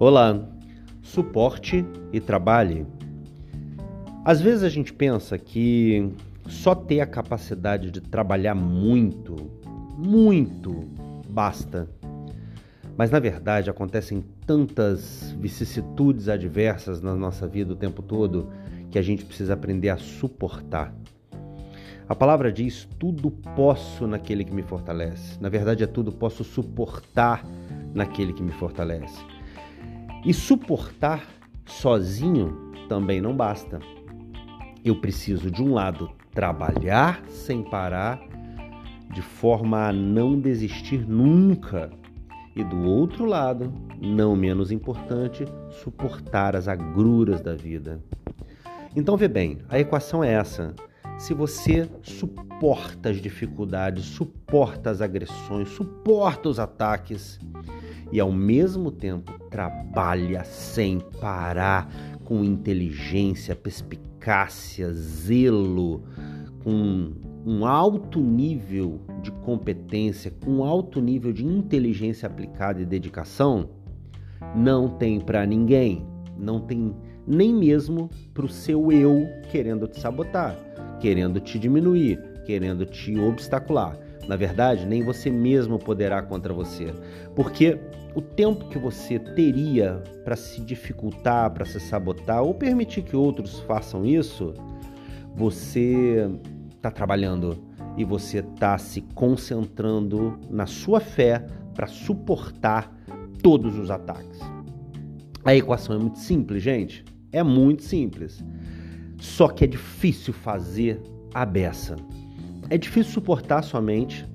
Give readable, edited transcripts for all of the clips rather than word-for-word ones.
Olá, suporte e trabalhe. Às vezes a gente pensa que só ter a capacidade de trabalhar muito basta. Mas na verdade acontecem tantas vicissitudes adversas na nossa vida o tempo todo que a gente precisa aprender a suportar. A palavra diz: tudo posso naquele que me fortalece. Na verdade é tudo posso suportar naquele que me fortalece. E suportar sozinho também não basta. Eu preciso, de um lado, trabalhar sem parar, de forma a não desistir nunca. E do outro lado, não menos importante, suportar as agruras da vida. Então vê bem, a equação é essa. Se você suporta as dificuldades, suporta as agressões, suporta os ataques e ao mesmo tempo trabalha sem parar, com inteligência, perspicácia, zelo, com um alto nível de competência, com um alto nível de inteligência aplicada e dedicação, não tem para ninguém, não tem nem mesmo para o seu eu querendo te sabotar, querendo te diminuir, querendo te obstacular. Na verdade, nem você mesmo poderá contra você, porque o tempo que você teria para se dificultar, para se sabotar ou permitir que outros façam isso, você está trabalhando e você está se concentrando na sua fé para suportar todos os ataques. A equação é muito simples, gente. É muito simples. Só que é difícil fazer a beça. É difícil suportar sua mente,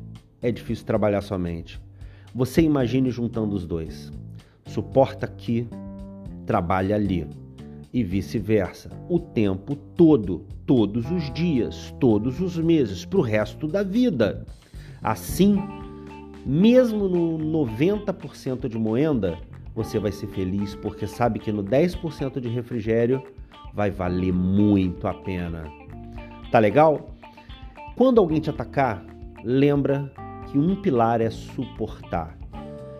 é difícil trabalhar sua mente. Você imagine juntando os dois. Suporta aqui, trabalha ali. E vice-versa. O tempo todo, todos os dias, todos os meses, pro resto da vida. Assim, mesmo no 90% de moenda, você vai ser feliz porque sabe que no 10% de refrigério vai valer muito a pena. Tá legal? Quando alguém te atacar, lembra que um pilar é suportar.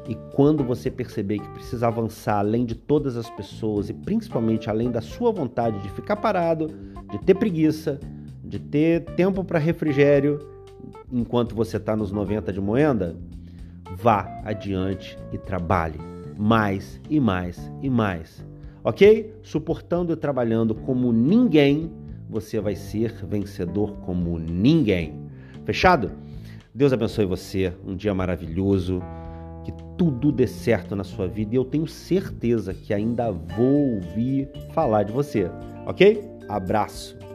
E quando você perceber que precisa avançar além de todas as pessoas e principalmente além da sua vontade de ficar parado, de ter preguiça, de ter tempo para refrigério, enquanto você está nos 90 de moenda, vá adiante e trabalhe mais e mais e mais. Ok? Suportando e trabalhando como ninguém, você vai ser vencedor como ninguém. Fechado? Deus abençoe você, um dia maravilhoso, que tudo dê certo na sua vida e eu tenho certeza que ainda vou ouvir falar de você, ok? Abraço!